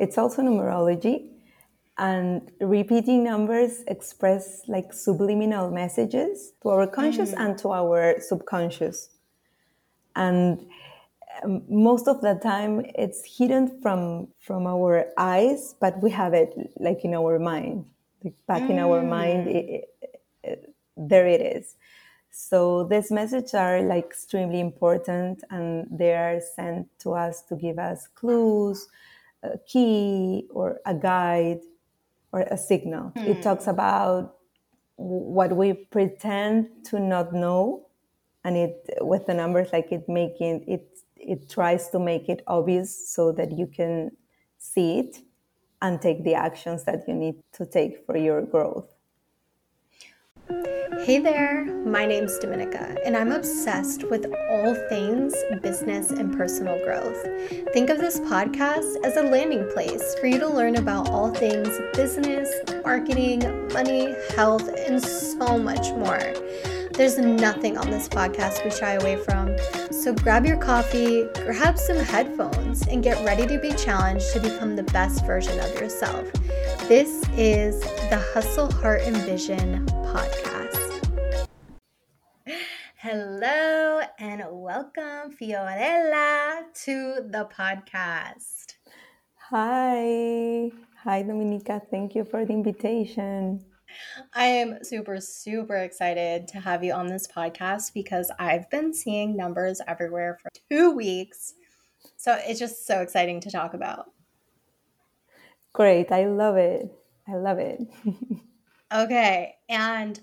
it's also numerology, and repeating numbers express like subliminal messages to our conscious and to our subconscious. And most of the time it's hidden from our eyes, but we have it like in our mind, like back in our mind, there it is. So these messages are like extremely important, and they are sent to us to give us clues, a key, or a guide, or a signal. It talks about what we pretend to not know, and it, with the numbers, like it making it, it tries to make it obvious so that you can see it and take the actions that you need to take for your growth. Hey there, my name's Dominica, and I'm obsessed with all things business and personal growth. Think of this podcast as a landing place for you to learn about all things business, marketing, money, health, and so much more. There's nothing on this podcast we shy away from, so grab your coffee, grab some headphones, and get ready to be challenged to become the best version of yourself. This is the Hustle, Heart, and Vision podcast. Hello and welcome, Fiorella, to the podcast. Hi. Hi, Dominica. Thank you for the invitation. I am super, super excited to have you on this podcast because I've been seeing numbers everywhere for 2 weeks. So it's just so exciting to talk about. Great. I love it. I love it. Okay. And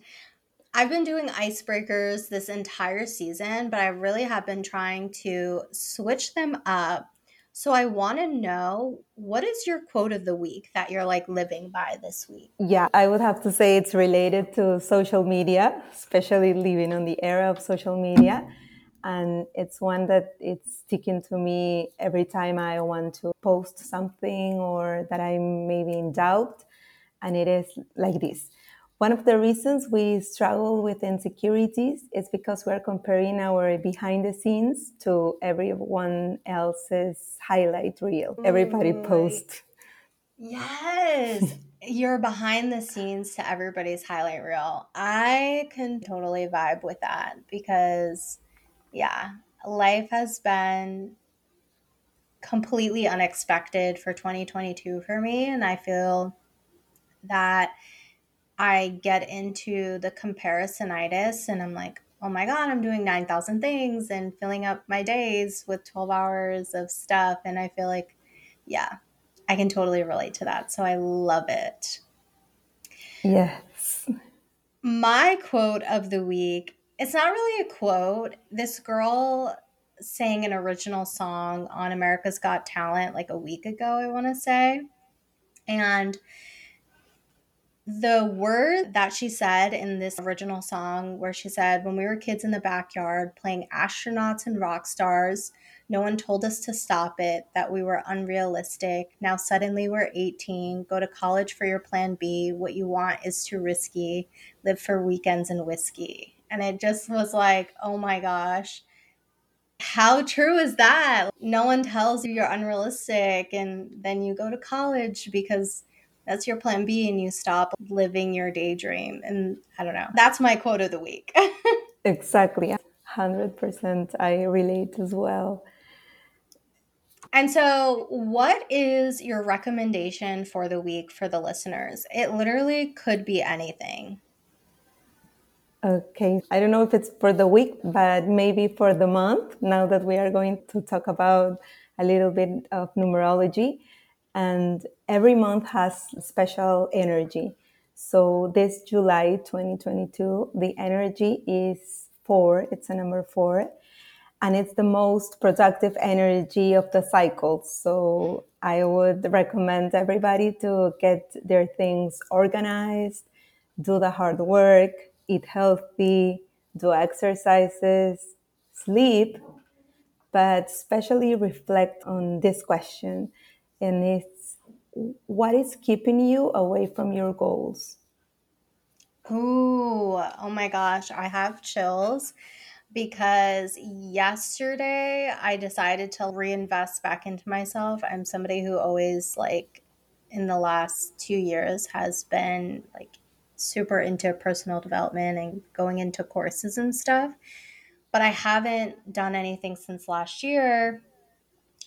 I've been doing icebreakers this entire season, but I really have been trying to switch them up. So I want to know, what is your quote of the week that you're like living by this week? Yeah, I would have to say it's related to social media, especially living on the era of social media. And it's one that it's sticking to me every time I want to post something or that I'm maybe in doubt. And it is like this. One of the reasons we struggle with insecurities is because we're comparing our behind the scenes to everyone else's highlight reel, everybody post. Yes, you're behind the scenes to everybody's highlight reel. I can totally vibe with that because, yeah, life has been completely unexpected for 2022 for me, and I feel that I get into the comparisonitis and I'm like, oh my God, I'm doing 9,000 things and filling up my days with 12 hours of stuff. And I feel like, yeah, I can totally relate to that. So I love it. Yes. My quote of the week, it's not really a quote. This girl sang an original song on America's Got Talent like a week ago, I want to say. And the word that she said in this original song where she said, when we were kids in the backyard playing astronauts and rock stars, no one told us to stop it, that we were unrealistic. Now suddenly we're 18, go to college for your plan B. What you want is too risky. Live for weekends and whiskey. And it just was like, oh my gosh, how true is that? No one tells you you're unrealistic and then you go to college because that's your plan B and you stop living your daydream. And I don't know. That's my quote of the week. Exactly. 100%. I relate as well. And so what is your recommendation for the week for the listeners? It literally could be anything. Okay. I don't know if it's for the week, but maybe for the month, now that we are going to talk about a little bit of numerology. And every month has special energy. So this July 2022, the energy is 4. It's a number 4. And it's the most productive energy of the cycle. So I would recommend everybody to get their things organized, do the hard work, eat healthy, do exercises, sleep, but especially reflect on this question. And it's, what is keeping you away from your goals? Ooh, oh my gosh, I have chills because yesterday I decided to reinvest back into myself. I'm somebody who always, like, in the last 2 years has been, like, super into personal development and going into courses and stuff, but I haven't done anything since last year.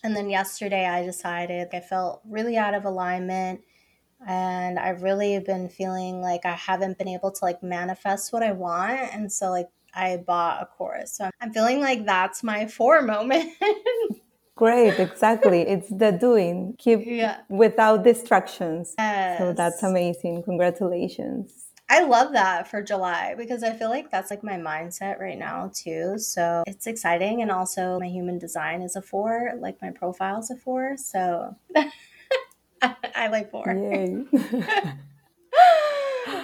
And then yesterday I decided I felt really out of alignment, and I've really been feeling like I haven't been able to, like, manifest what I want. And so, like, I bought a course. So I'm feeling like that's my for moment. Great. Exactly. It's the doing. Without distractions. Yes. So that's amazing. Congratulations. I love that for July, because I feel like that's, like, my mindset right now too. So it's exciting. And also my human design is a 4, like my profile is a 4. So I like 4. Yay.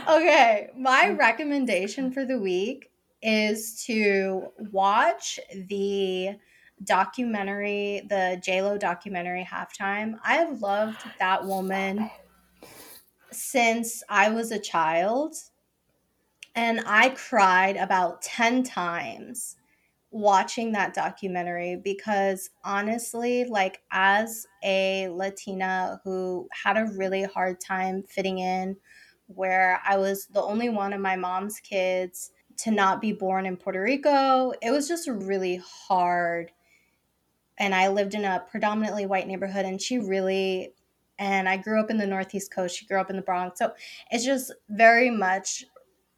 Okay. My recommendation for the week is to watch the documentary, the J Lo documentary Halftime. I have loved that woman since I was a child, and I cried about 10 times watching that documentary, because honestly, like, as a Latina who had a really hard time fitting in, where I was the only one of my mom's kids to not be born in Puerto Rico, it was just really hard. And I lived in a predominantly white neighborhood, and I grew up in the Northeast Coast. She grew up in the Bronx. So it's just very much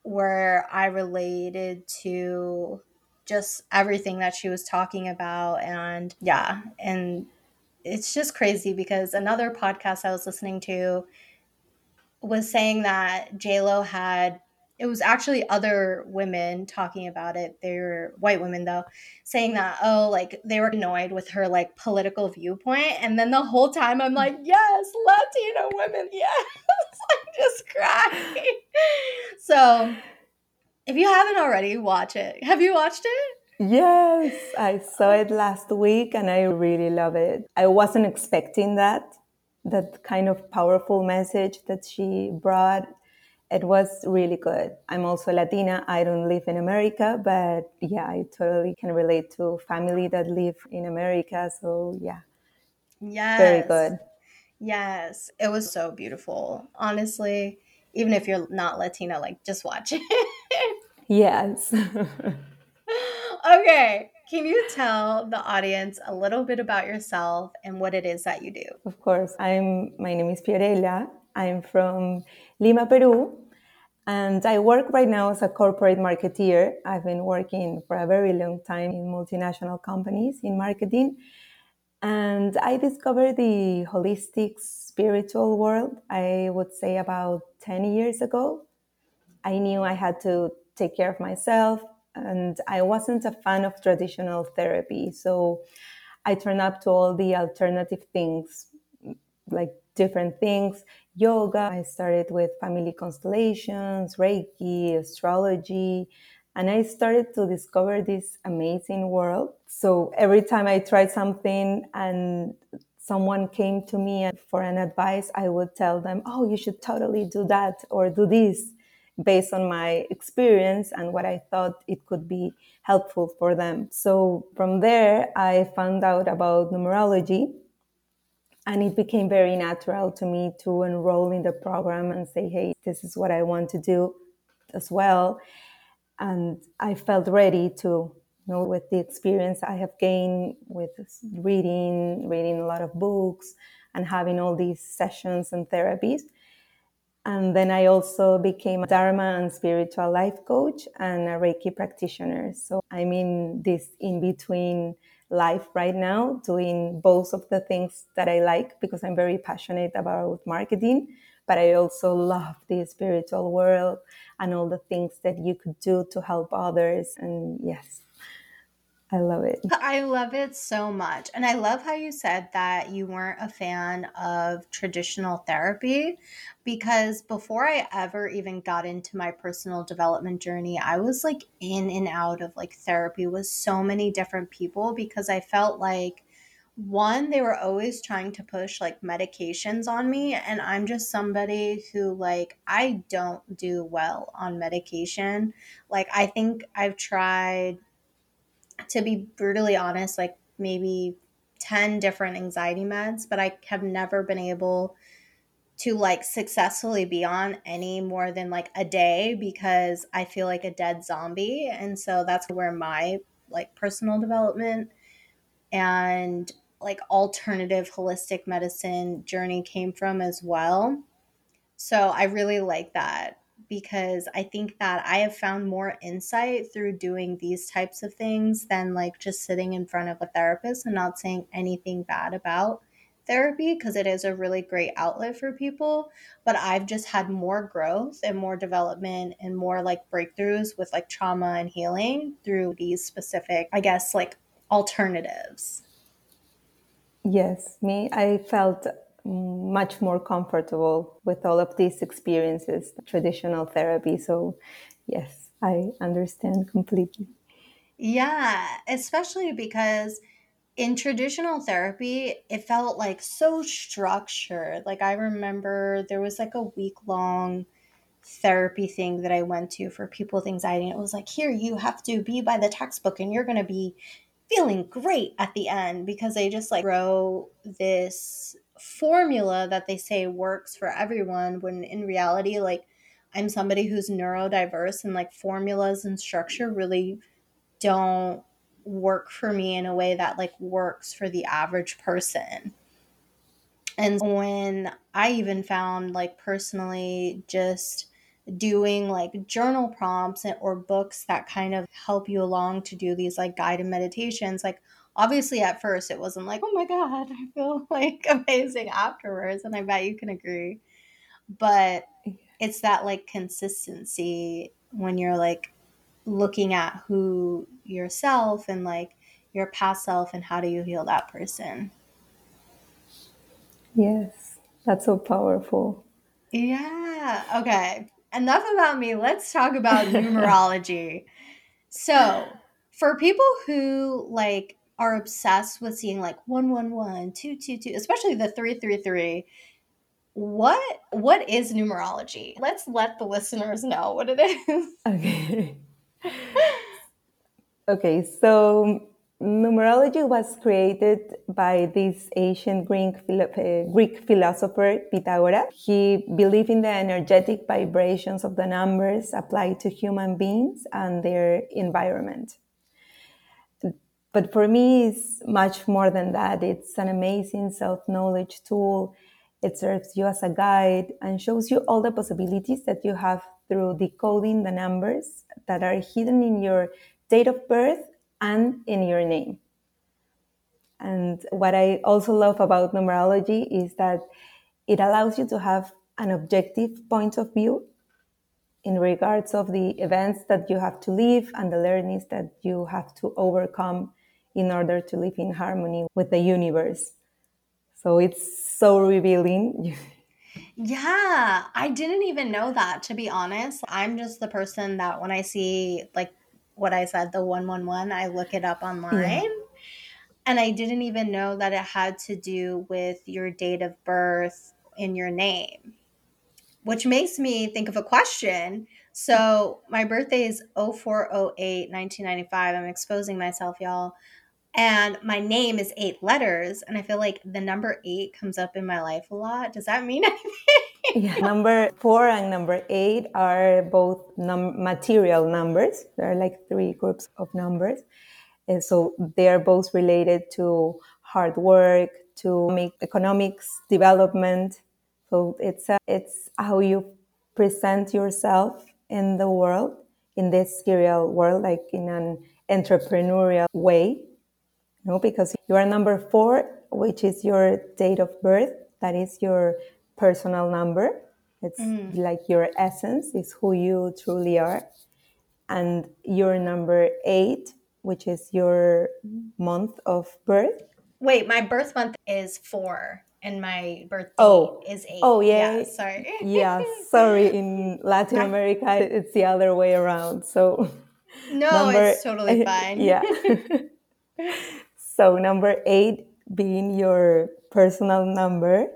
where I related to just everything that she was talking about. And yeah, and it's just crazy, because another podcast I was listening to was saying that J-Lo it was actually other women talking about it. They were white women, though, saying that, oh, like, they were annoyed with her, like, political viewpoint. And then the whole time I'm like, yes, Latino women, yes. I'm just crying. So if you haven't already, watch it. Have you watched it? Yes, I saw it last week, and I really love it. I wasn't expecting that kind of powerful message that she brought. It was really good. I'm also Latina. I don't live in America, but yeah, I totally can relate to family that live in America. So yeah. Yes. Very good. Yes. It was so beautiful. Honestly, even if you're not Latina, like, just watch it. Yes. Okay. Can you tell the audience a little bit about yourself and what it is that you do? Of course. My name is Fiorella. I'm from Lima, Peru, and I work right now as a corporate marketeer. I've been working for a very long time in multinational companies in marketing, and I discovered the holistic spiritual world, I would say, about 10 years ago. I knew I had to take care of myself, and I wasn't a fan of traditional therapy, so I turned up to all the alternative things, like different things, yoga. I started with family constellations, Reiki, astrology, and I started to discover this amazing world. So every time I tried something and someone came to me for an advice, I would tell them, oh, you should totally do that or do this, based on my experience and what I thought it could be helpful for them. So from there, I found out about numerology. And it became very natural to me to enroll in the program and say, hey, this is what I want to do as well. And I felt ready to, with the experience I have gained with reading a lot of books and having all these sessions and therapies. And then I also became a Dharma and spiritual life coach and a Reiki practitioner. So I'm in this in-between life right now, doing both of the things that I like, because I'm very passionate about marketing, but I also love the spiritual world and all the things that you could do to help others. And yes, I love it. I love it so much. And I love how you said that you weren't a fan of traditional therapy, because before I ever even got into my personal development journey, I was, like, in and out of, like, therapy with so many different people, because I felt like, one, they were always trying to push, like, medications on me. And I'm just somebody who, like, I don't do well on medication. Like, I think I've tried to be brutally honest, like maybe 10 different anxiety meds, but I have never been able to like successfully be on any more than like a day because I feel like a dead zombie. And so that's where my like personal development and like alternative holistic medicine journey came from as well. So I really like that because I think that I have found more insight through doing these types of things than like just sitting in front of a therapist. And not saying anything bad about therapy because it is a really great outlet for people, but I've just had more growth and more development and more like breakthroughs with like trauma and healing through these specific, I guess, like alternatives. Yes, me, I felt much more comfortable with all of these experiences, traditional therapy. So yes, I understand completely. Yeah, especially because in traditional therapy, it felt like so structured. Like I remember there was like a week-long therapy thing that I went to for people with anxiety. And it was like, here, you have to be by the textbook and you're going to be feeling great at the end because they just like throw this formula that they say works for everyone when in reality, like I'm somebody who's neurodiverse and like formulas and structure really don't work for me in a way that like works for the average person. And when I even found like personally just doing like journal prompts or books that kind of help you along to do these like guided meditations, like obviously at first it wasn't like, oh my God, I feel like amazing afterwards. And I bet you can agree. But it's that like consistency when you're like looking at who yourself and like your past self and how do you heal that person. Yes, that's so powerful. Yeah. Okay. Enough about me. Let's talk about numerology. So for people who like are obsessed with seeing like 111, 222, especially the 333, what is numerology? Let's let the listeners know what it is. Okay. Okay, so numerology was created by this ancient Greek philosopher, Pythagoras. He believed in the energetic vibrations of the numbers applied to human beings and their environment. But for me, it's much more than that. It's an amazing self-knowledge tool. It serves you as a guide and shows you all the possibilities that you have through decoding the numbers that are hidden in your date of birth and in your name. And what I also love about numerology is that it allows you to have an objective point of view in regards of the events that you have to live and the learnings that you have to overcome in order to live in harmony with the universe. So it's so revealing. Yeah, I didn't even know that, to be honest. I'm just the person that when I see, like what I said, the 111, I look it up online. Yeah. And I didn't even know that it had to do with your date of birth and your name, which makes me think of a question. So my birthday is 04/08, 1995. I'm exposing myself, y'all. And my name is 8 letters, and I feel like the number 8 comes up in my life a lot. Does that mean anything? Yeah. Number 4 and number 8 are both material numbers. There are like 3 groups of numbers. And so they are both related to hard work, to make economics, development. So it's how you present yourself in the world, in this serial world, like in an entrepreneurial way. No, because you are number 4, which is your date of birth. That is your personal number. It's like your essence. It's who you truly are. And your number 8, which is your month of birth. Wait, my birth month is 4 and my birthday is 8. Oh, yeah. Sorry. Yeah, sorry. In Latin America, it's the other way around. So no, it's totally fine. Yeah. So number 8 being your personal number,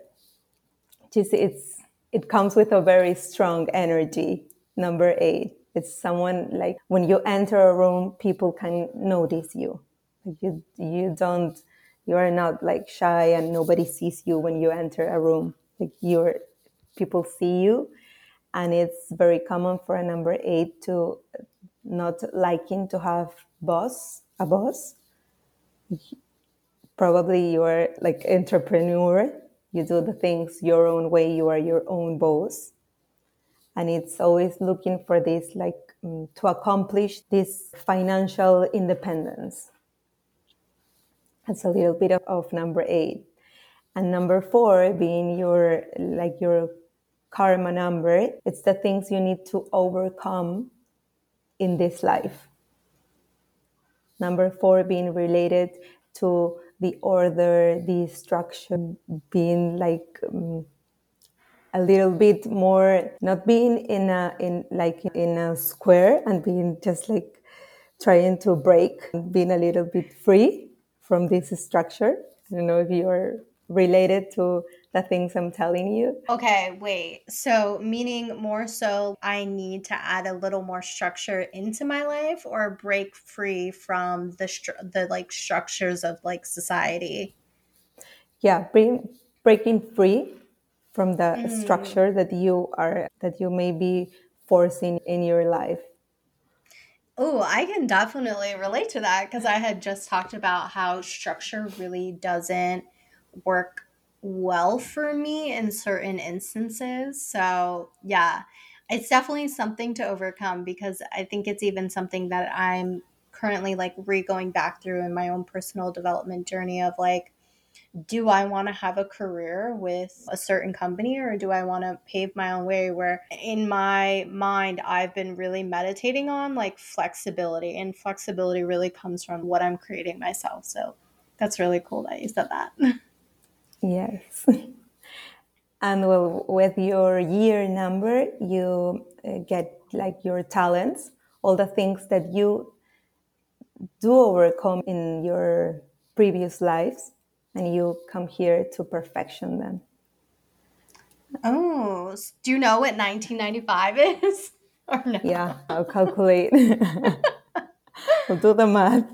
just it comes with a very strong energy, number 8. It's someone like when you enter a room, people can notice you. You are not like shy and nobody sees you when you enter a room. Like people see you, and it's very common for a number 8 to not liking to have a boss. Probably you are like entrepreneur. You do the things your own way. You are your own boss. And it's always looking for this, like, to accomplish this financial independence. That's a little bit of number 8. And number 4 being your karma number. It's the things you need to overcome in this life. Number 4 being related to the order, the structure, being like a little bit more, not being in a square and being just like trying to break, being a little bit free from this structure. I don't know if you're related to the things I'm telling you. Okay, wait. So meaning more so I need to add a little more structure into my life, or break free from the structures of like society? Yeah, breaking free from the structure that you may be forcing in your life. Oh, I can definitely relate to that, because I had just talked about how structure really doesn't work well for me in certain instances. So yeah, it's definitely something to overcome, because I think it's even something that I'm currently like going back through in my own personal development journey of like, do I want to have a career with a certain company, or do I want to pave my own way? Where in my mind, I've been really meditating on like flexibility, and flexibility really comes from what I'm creating myself. So that's really cool that you said that. Yes. And well, with your year number, you get like your talents, all the things that you do overcome in your previous lives, and you come here to perfection them. Oh, do you know what 1995 is? Or no? Yeah, I'll calculate. I'll do the math.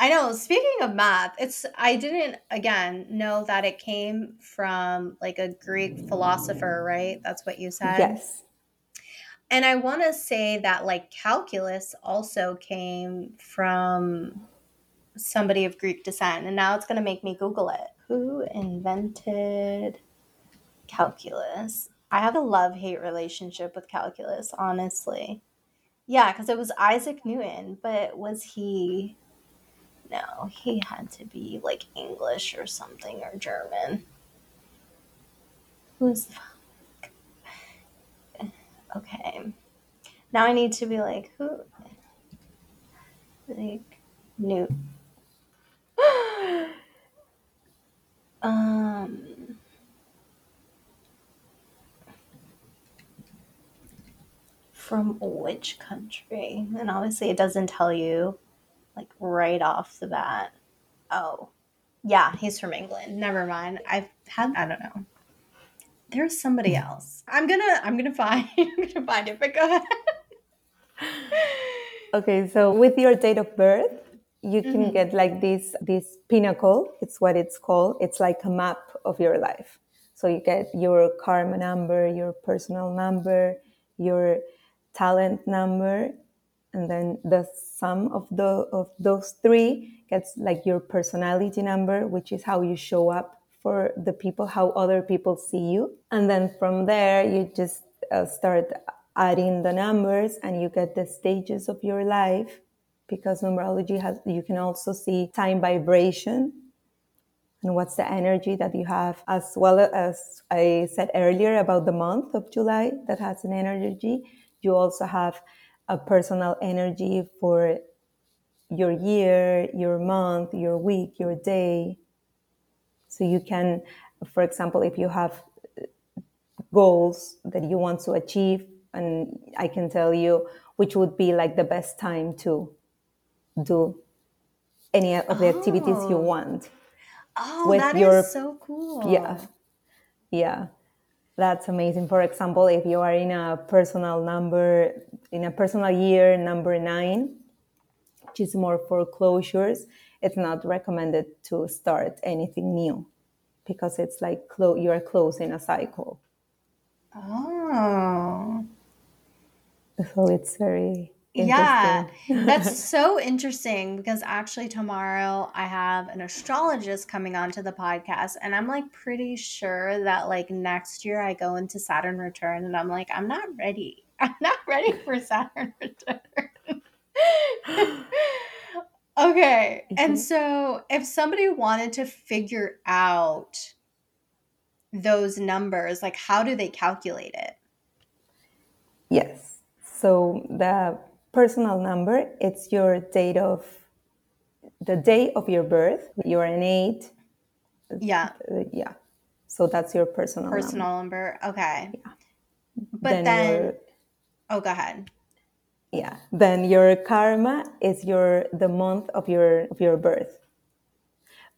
I know, speaking of math, I didn't, again, know that it came from like a Greek philosopher, right? That's what you said? Yes. And I want to say that like calculus also came from somebody of Greek descent. And now it's going to make me Google it. Who invented calculus? I have a love-hate relationship with calculus, honestly. Yeah, because it was Isaac Newton, but was he... No, he had to be like English or something, or German. Who's okay? Now I need to be like who? Like Newt. From which country? And obviously, it doesn't tell you. Like right off the bat. Oh, yeah, he's from England. Never mind. I don't know. There's somebody else. I'm gonna find it. But go ahead. Okay, so with your date of birth, you can get like this pinnacle. It's what it's called. It's like a map of your life. So you get your karma number, your personal number, your talent number. And then the sum of those 3 gets like your personality number, which is how you show up for the people, how other people see you. And then from there, you just start adding the numbers and you get the stages of your life, because numerology you can also see time vibration and what's the energy that you have, as well as I said earlier about the month of July that has an energy. You also have a personal energy for your year, your month, your week, your day. So you can, for example, if you have goals that you want to achieve, and I can tell you which would be like the best time to do any of the activities you want. Oh, that is so cool. Yeah. That's amazing. For example, if you are in a personal number, in a personal year, number 9, which is more foreclosures, it's not recommended to start anything new because it's like you are closing a cycle. Oh. So it's very interesting. Yeah, that's so interesting because actually tomorrow I have an astrologist coming onto the podcast and I'm like pretty sure that like next year I go into Saturn return and I'm like, I'm not ready. I'm not ready for Saturn return. Okay. Mm-hmm. And so if somebody wanted to figure out those numbers, like how do they calculate it? Yes. So the personal number, it's your the day of your birth. You're an 8. Yeah. Yeah. So that's your personal number. Okay. Yeah. But then go ahead. Yeah. Then your karma is the month of your birth.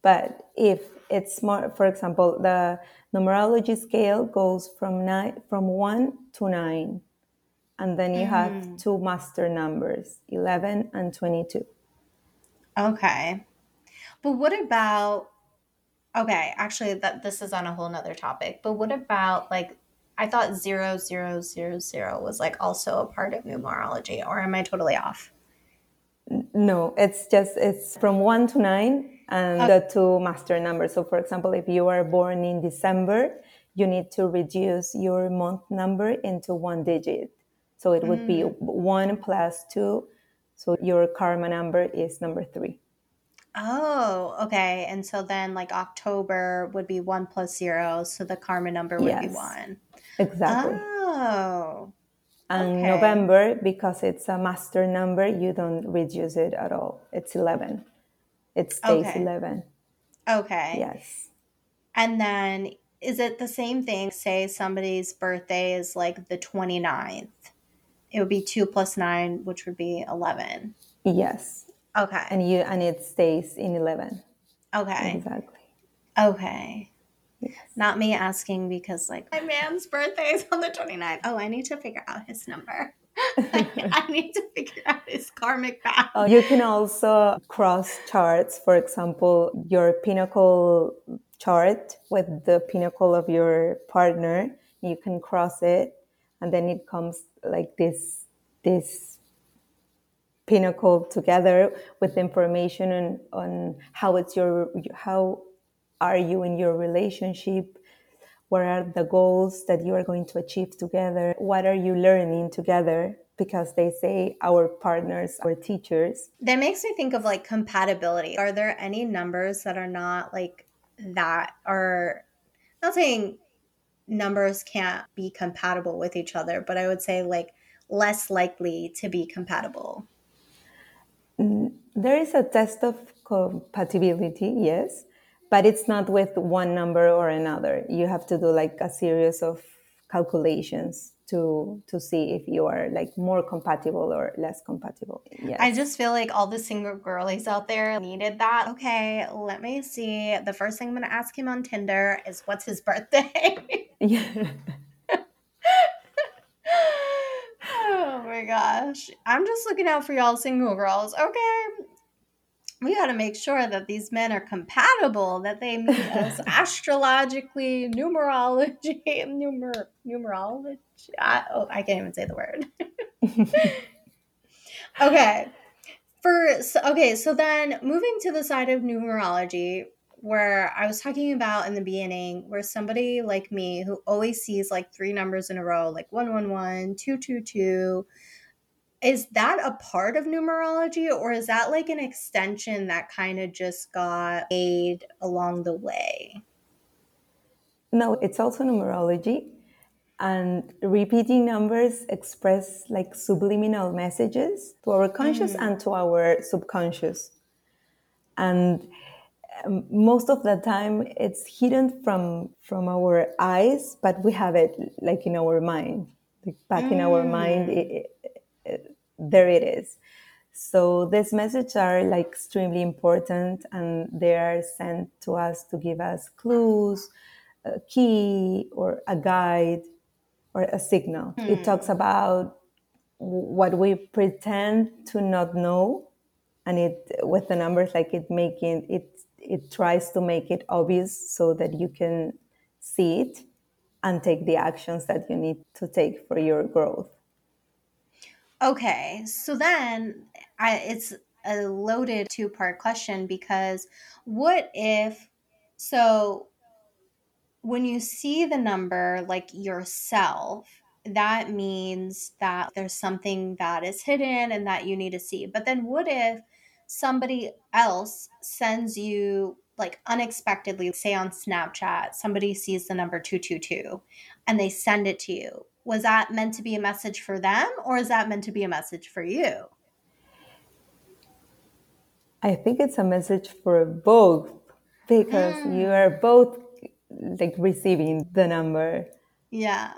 But if it's more, for example, the numerology scale goes from 1 to 9, and then you have 2 master numbers, 11 and 22. Okay, but what about? Okay, actually, this is on a whole nother topic. But what about like? I thought 0000 was like also a part of numerology, or am I totally off? No, it's from 1 to 9 and the 2 master numbers. So for example, if you are born in December, you need to reduce your month number into 1 digit. So it would be 1 plus 2. So your karma number is number 3. Oh, okay. And so then like October would be 1 plus 0. So the karma number would be 1. Exactly. Oh. And November, because it's a master number, you don't reduce it at all. It's 11. It stays 11. Okay. Yes. And then is it the same thing? Say somebody's birthday is like the 29th. It would be 2 plus 9, which would be 11. Yes. Okay. And it stays in 11. Okay. Exactly. Okay. Yes. Not me asking because like my man's birthday is on the 29th. Oh, I need to figure out his number. I need to figure out his karmic path. You can also cross charts. For example, your pinnacle chart with the pinnacle of your partner. You can cross it, and then it comes like this pinnacle together with information on how are you in your relationship. What are the goals that you are going to achieve together? What are you learning together? Because they say our partners are teachers. That makes me think of like compatibility. Are there any numbers that are not like that? Or not saying numbers can't be compatible with each other, but I would say like less likely to be compatible. There is a test of compatibility, yes. But it's not with one number or another. You have to do like a series of calculations to see if you are like more compatible or less compatible. Yes. I just feel like all the single girlies out there needed that. Okay, let me see. The first thing I'm going to ask him on Tinder is what's his birthday? Yeah. Oh my gosh. I'm just looking out for y'all single girls. Okay. We got to make sure that these men are compatible, that they meet us astrologically, numerology. I can't even say the word. So then moving to the side of numerology, where I was talking about in the beginning, where somebody like me who always sees like 3 numbers in a row, like 111, 222. Is that a part of numerology, or is that like an extension that kind of just got aid along the way? No, it's also numerology. And repeating numbers express like subliminal messages to our conscious and to our subconscious. And most of the time it's hidden from our eyes, but we have it like in our mind, like back in our mind. There it is. So these messages are like extremely important, and they are sent to us to give us clues, a key or a guide or a signal. Mm. It talks about what we pretend to not know, and it, with the numbers, like it tries to make it obvious so that you can see it and take the actions that you need to take for your growth. Okay, so then it's a loaded two-part question, because when you see the number, like yourself, that means that there's something that is hidden and that you need to see. But then what if somebody else sends you, like, unexpectedly, say on Snapchat, somebody sees the number 222 and they send it to you? Was that meant to be a message for them, or is that meant to be a message for you? I think it's a message for both, because you are both, like, receiving the number. Yeah.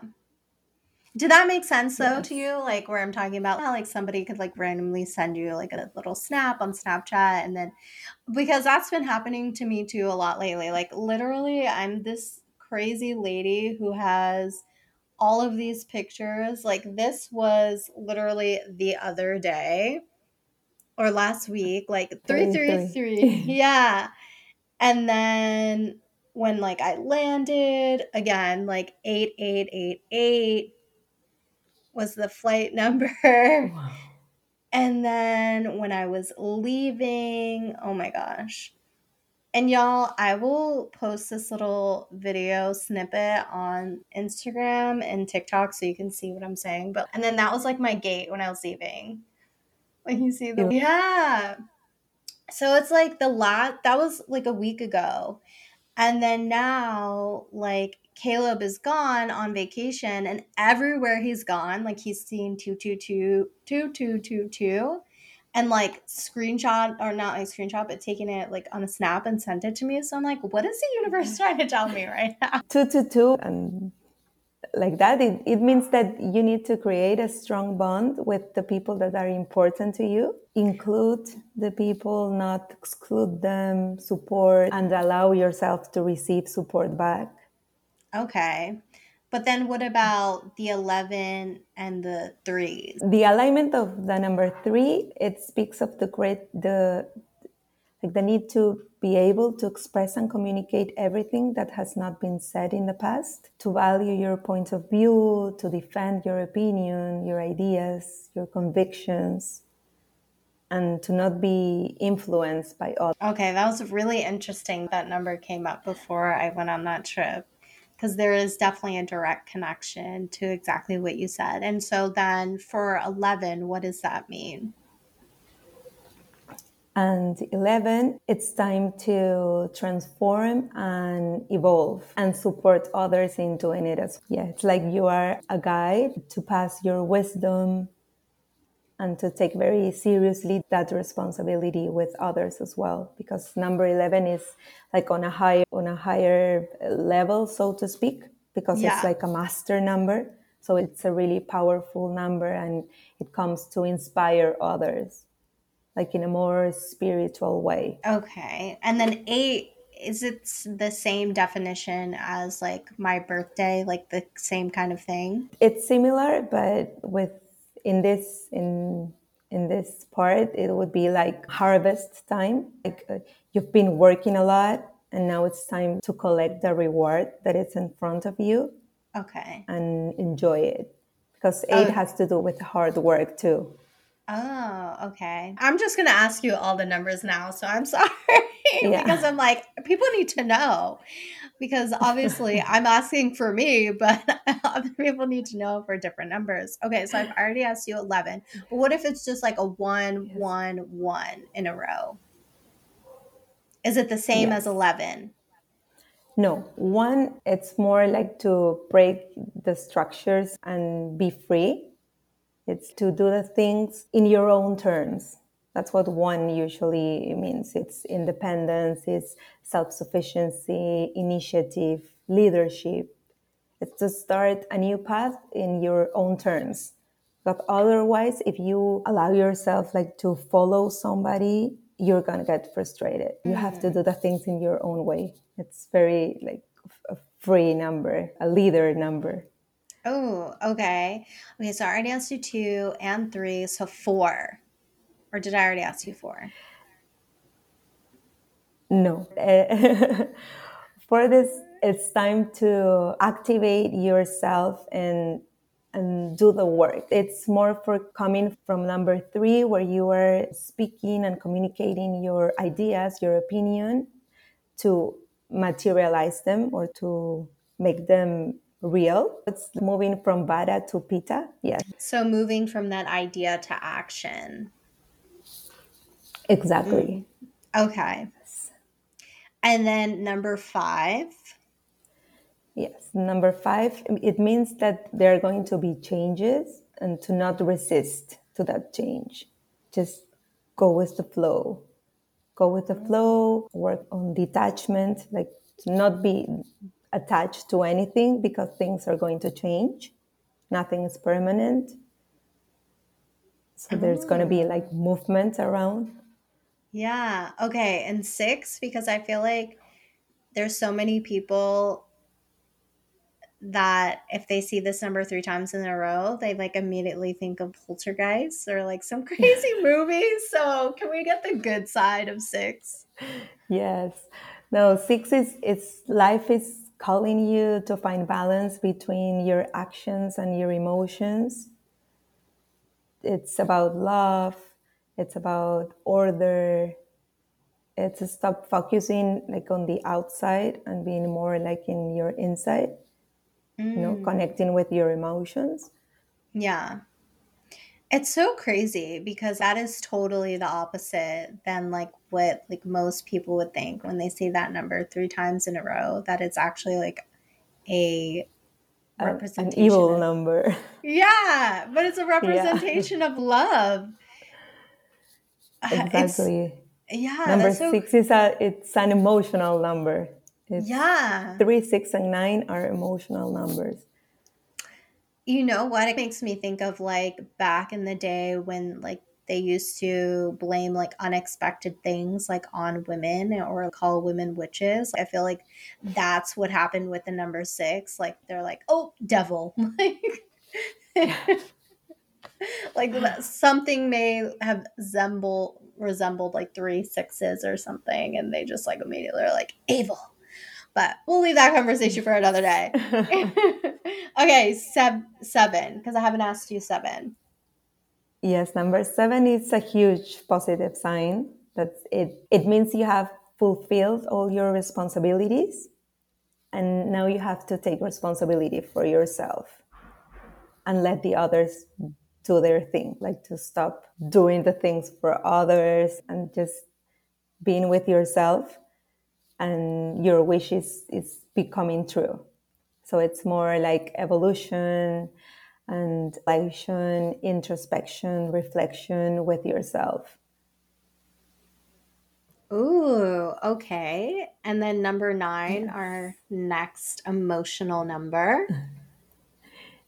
Did that make sense though to you? Like, where I'm talking about how, like, somebody could, like, randomly send you, like, a little snap on Snapchat, and then, because that's been happening to me too a lot lately. Like, literally, I'm this crazy lady who has all of these pictures. Like, this was literally the other day or last week, like 333. Yeah. And then when, like, I landed again, like 8888 was the flight number. Wow. And then when I was leaving, oh my gosh. And y'all, I will post this little video snippet on Instagram and TikTok so you can see what I'm saying. But, and then that was, like, my gate when I was leaving. Like, you see the, yeah. So it's like that was, like, a week ago. And then now, like, Caleb is gone on vacation, and everywhere he's gone, like, he's seen 222 and, like, but taking it, like, on a snap and sent it to me. So I'm like, what is the universe trying to tell me right now? 222 and like that, it means that you need to create a strong bond with the people that are important to you. Include the people, not exclude them, support, and allow yourself to receive support back. Okay. But then what about the 11 and the 3s? The alignment of the number 3, it speaks of the need to be able to express and communicate everything that has not been said in the past, to value your point of view, to defend your opinion, your ideas, your convictions, and to not be influenced by others. Okay, that was really interesting. That number came up before I went on that trip, because there is definitely a direct connection to exactly what you said. And so then for 11, what does that mean? And 11, it's time to transform and evolve and support others in doing it as well. Yeah, it's like you are a guide to pass your wisdom and to take very seriously that responsibility with others as well, because number 11 is, like, on a higher level, so to speak, because it's like a master number. So it's a really powerful number, and it comes to inspire others, like, in a more spiritual way. Okay. And then 8, is it the same definition as, like, my birthday, like the same kind of thing? It's similar, but in this part, it would be like harvest time. Like, you've been working a lot, and now it's time to collect the reward that is in front of you. Okay. And enjoy it, because 8 has to do with hard work too. Oh, okay. I'm just going to ask you all the numbers now, so I'm sorry. Because I'm like, people need to know, because obviously I'm asking for me, but other people need to know for different numbers. Okay, so I've already asked you 11, but what if it's just like a 1, 1, 1 in a row? Is it the same as 11? No, 1, it's more like to break the structures and be free. It's to do the things in your own terms. That's what 1 usually means. It's independence, it's self-sufficiency, initiative, leadership. It's to start a new path in your own terms. But otherwise, if you allow yourself, like, to follow somebody, you're going to get frustrated. You have to do the things in your own way. It's very, like, a free number, a leader number. Oh, okay. Okay, so I already asked you 2 and 3, so 4. Or did I already ask you 4? No. For this, it's time to activate yourself and do the work. It's more for coming from number 3, where you are speaking and communicating your ideas, your opinion, to materialize them or to make them real. It's moving from vata to pitta. Yes. So moving from that idea to action. Exactly. Okay. And then number 5. Yes, number 5, it means that there are going to be changes and to not resist to that change. Just go with the flow. Go with the flow, work on detachment, like to not be attached to anything because things are going to change. Nothing is permanent. So there's going to be like movement around. Yeah. Okay. And 6, because I feel like there's so many people that if they see this number 3 times in a row, they like immediately think of poltergeists or like some crazy movie. So can we get the good side of 6? Yes. No, 6 is life is calling you to find balance between your actions and your emotions. It's about love. It's about order. It's to stop focusing like on the outside and being more like in your inside. You know, connecting with your emotions. Yeah. It's so crazy because that is totally the opposite than like what like most people would think when they see that number 3 times in a row, that it's actually like a representation. An evil number. Yeah, but it's a representation of love. Exactly. Number 6 is it's an emotional number. It's 3, 6, and 9 are emotional numbers. You know what? It makes me think of like back in the day when like they used to blame like unexpected things like on women or call women witches. I feel like that's what happened with the number 6. Like they're like, oh, devil. Like something may have resembled like 3 6s or something. And they just like immediately are like evil. But we'll leave that conversation for another day. Okay, 7, because I haven't asked you 7. Yes, number 7 is a huge positive sign. That's it. It means you have fulfilled all your responsibilities, and now you have to take responsibility for yourself and let the others do their thing, like to stop doing the things for others and just being with yourself. And your wish is becoming true. So it's more like evolution and action, introspection, reflection with yourself. Ooh, okay. And then number 9, our next emotional number.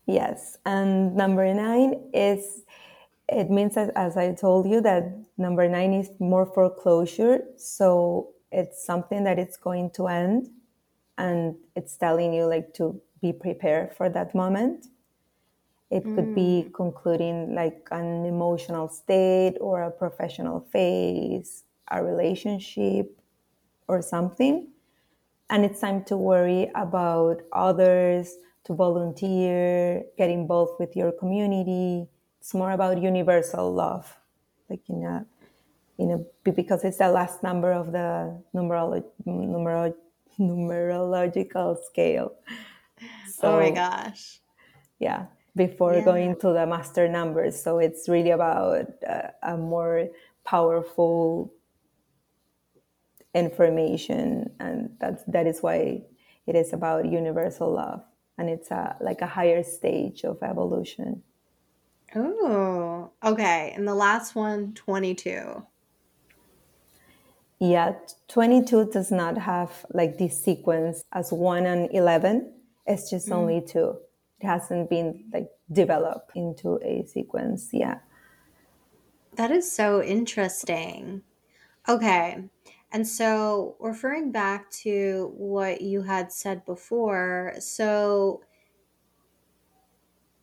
Yes. And number 9 is, it means, as I told you, that number 9 is more foreclosure. So it's something that it's going to end, and it's telling you like to be prepared for that moment. It could be concluding like an emotional state or a professional phase, a relationship or something. And it's time to worry about others, to volunteer, get involved with your community. It's more about universal love, like because it's the last number of the numerological scale. So, oh my gosh. Yeah, before going to the master numbers. So it's really about a more powerful information. And that is why it is about universal love. And it's like a higher stage of evolution. Oh, okay. And the last one, 22. Yeah, 22 does not have like this sequence as 1 and 11. It's just only 2. It hasn't been like developed into a sequence. Yeah. That is so interesting. Okay. And so, referring back to what you had said before, so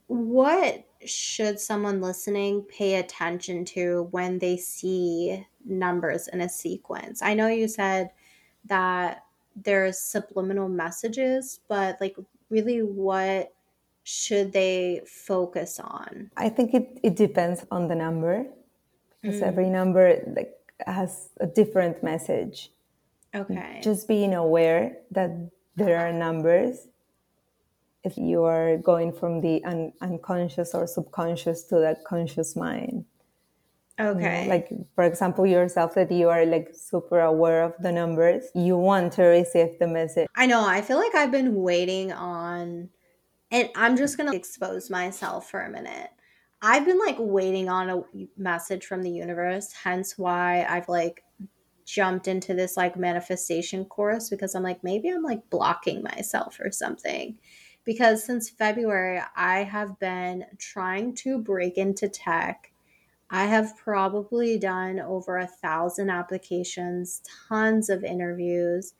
what should someone listening pay attention to when they see numbers in a sequence? I know you said that there's subliminal messages, but like really what should they focus on? I think it depends on the number, because every number like has a different message. Okay. Just being aware that there are numbers. If you are going from the unconscious or subconscious to the conscious mind. Okay. You know, like, for example, yourself, that you are like super aware of the numbers. You want to receive the message. I know. I feel like I've been waiting on, and I'm just going to expose myself for a minute. I've been like waiting on a message from the universe, hence why I've like jumped into this like manifestation course, because I'm like, maybe I'm like blocking myself or something. Because since February, I have been trying to break into tech. I have probably done over 1,000 applications, tons of interviews,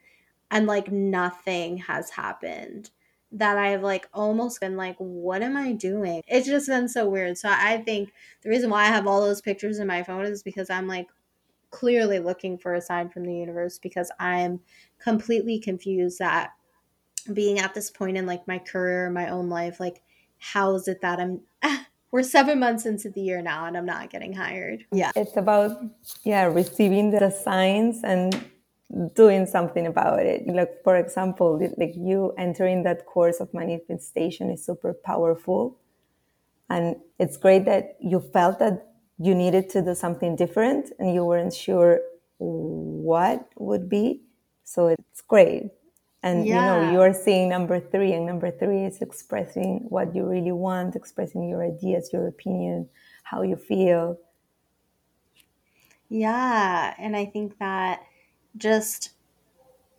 and like nothing has happened. That I've like almost been like, what am I doing? It's just been so weird. So I think the reason why I have all those pictures in my phone is because I'm like clearly looking for a sign from the universe, because I'm completely confused that being at this point in like my career, my own life, like how is it that we're 7 months into the year now and I'm not getting hired. Yeah. It's about, receiving the signs and doing something about it. Like, for example, like you entering that course of manifestation is super powerful. And it's great that you felt that you needed to do something different and you weren't sure what would be. So it's great. And, you are seeing number 3, and number 3 is expressing what you really want, expressing your ideas, your opinion, how you feel. Yeah, and I think that just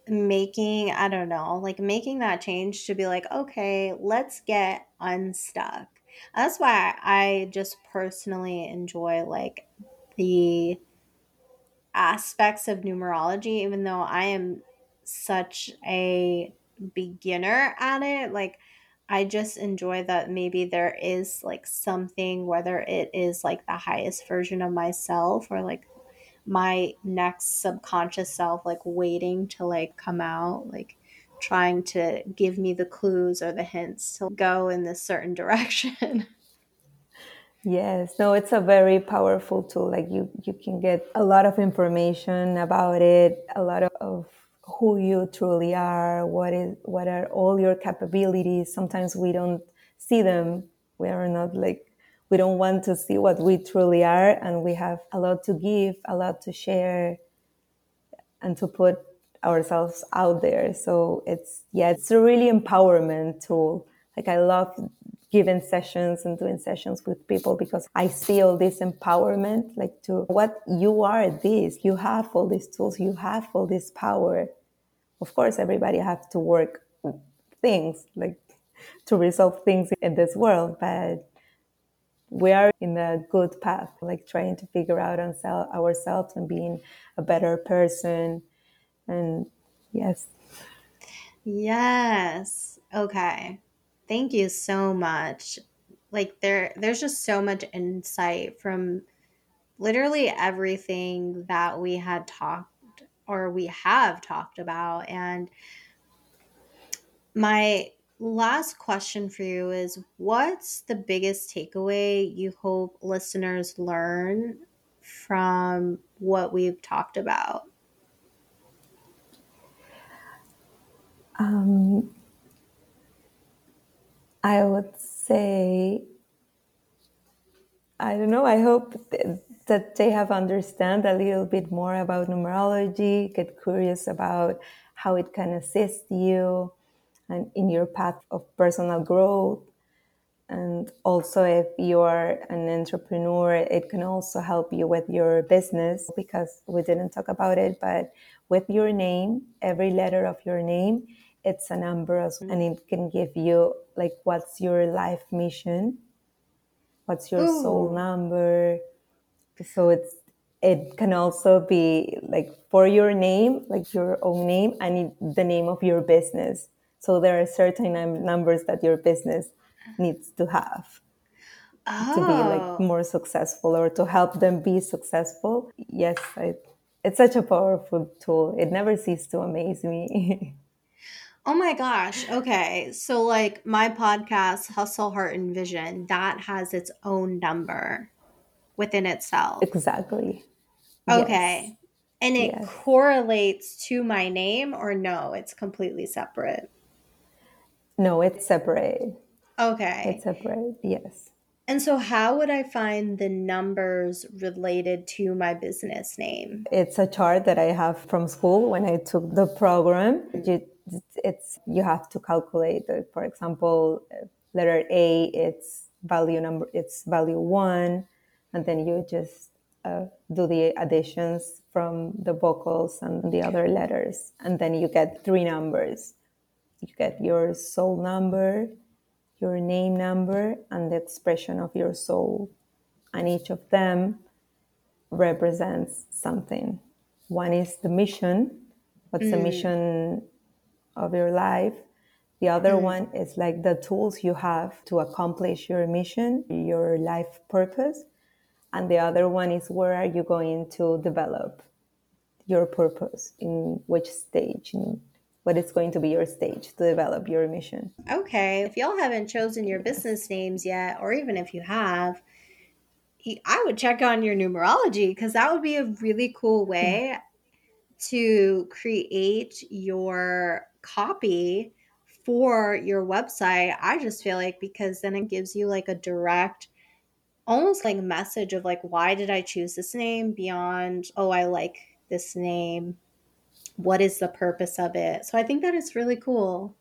making that change to be like, okay, let's get unstuck. That's why I just personally enjoy like the aspects of numerology, even though I am such a beginner at it. Like, I just enjoy that maybe there is like something, whether it is like the highest version of myself or like my next subconscious self, like waiting to like come out, like trying to give me the clues or the hints to go in this certain direction. Yes, no, it's a very powerful tool. Like you can get a lot of information about it, a lot of who you truly are, what are all your capabilities. Sometimes we don't see them. We don't want to see what we truly are, and we have a lot to give, a lot to share, and to put ourselves out there. So it's a really empowerment tool. Like, I love giving sessions and doing sessions with people, because I see all this empowerment, like to what you are this. You have all these tools, you have all this power. Of course, everybody has to work things, like to resolve things in this world, but we are in the good path, like trying to figure out ourselves and being a better person. And yes. Yes. Okay. Thank you so much. Like there's just so much insight from literally everything that we had talked, or we have talked about. And my last question for you is, what's the biggest takeaway you hope listeners learn from what we've talked about? I would say, I don't know, I hope that they have understand a little bit more about numerology, get curious about how it can assist you and in your path of personal growth. And also, if you're an entrepreneur, it can also help you with your business, because we didn't talk about it, but with your name, every letter of your name, it's a number as well. And it can give you like, what's your life mission? What's your soul number? So it's It can also be like for your name, like your own name, and the name of your business. So there are certain numbers that your business needs to have to be like more successful or to help them be successful. Yes, it's such a powerful tool. It never ceases to amaze me. Oh my gosh. Okay. So like my podcast, Hustle, Heart, and Vision, that has its own number within itself. Exactly. Okay. Yes. And it correlates to my name, or no, it's completely separate? No, it's separate. Okay. It's separate. Yes. And so how would I find the numbers related to my business name? It's a chart that I have from school when I took the program. You have to calculate it. For example, letter A, it's value 1, and then you just do the additions from the vocals and the other letters, and then you get 3 numbers. You get your soul number, your name number, and the expression of your soul, and each of them represents something. One is the mission. What's the mission of your life? The other one is like the tools you have to accomplish your mission, your life purpose. And the other one is where are you going to develop your purpose, in which stage, in what is going to be your stage to develop your mission. Okay. If y'all haven't chosen your business names yet, or even if you have, I would check on your numerology, because that would be a really cool way to create your copy for your website. I just feel like, because then it gives you like a direct, almost like message of like, why did I choose this name, beyond, oh, I like this name. What is the purpose of it? So I think that it's really cool.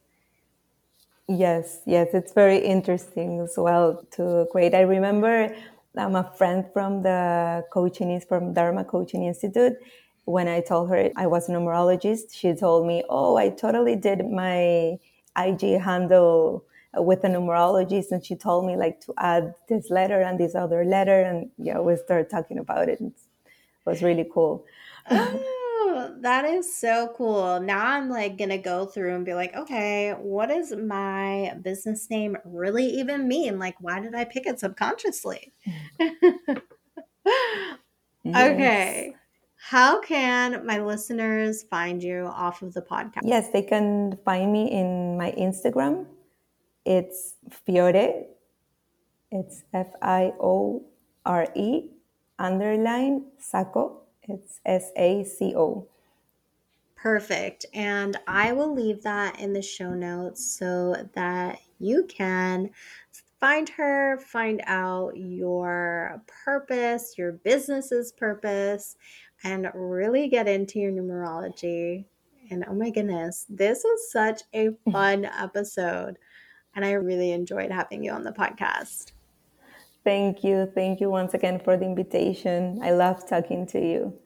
Yes. It's very interesting as well to create. I remember a friend from Dharma Coaching Institute. When I told her I was a numerologist, she told me, oh, I totally did my IG handle with a numerologist, and she told me like to add this letter and this other letter, and we started talking about it. It was really cool. Oh, that is so cool. Now I'm like gonna go through and be like, okay, what does my business name really even mean? Like, why did I pick it subconsciously? Yes. Okay. How can my listeners find you off of the podcast? Yes, they can find me in my Instagram. It's Fiore. It's Fiore _Sacco. It's SACO. Perfect. And I will leave that in the show notes so that you can find her, find out your purpose, your business's purpose, and really get into your numerology. And oh my goodness, this was such a fun episode. And I really enjoyed having you on the podcast. Thank you. Thank you once again for the invitation. I love talking to you.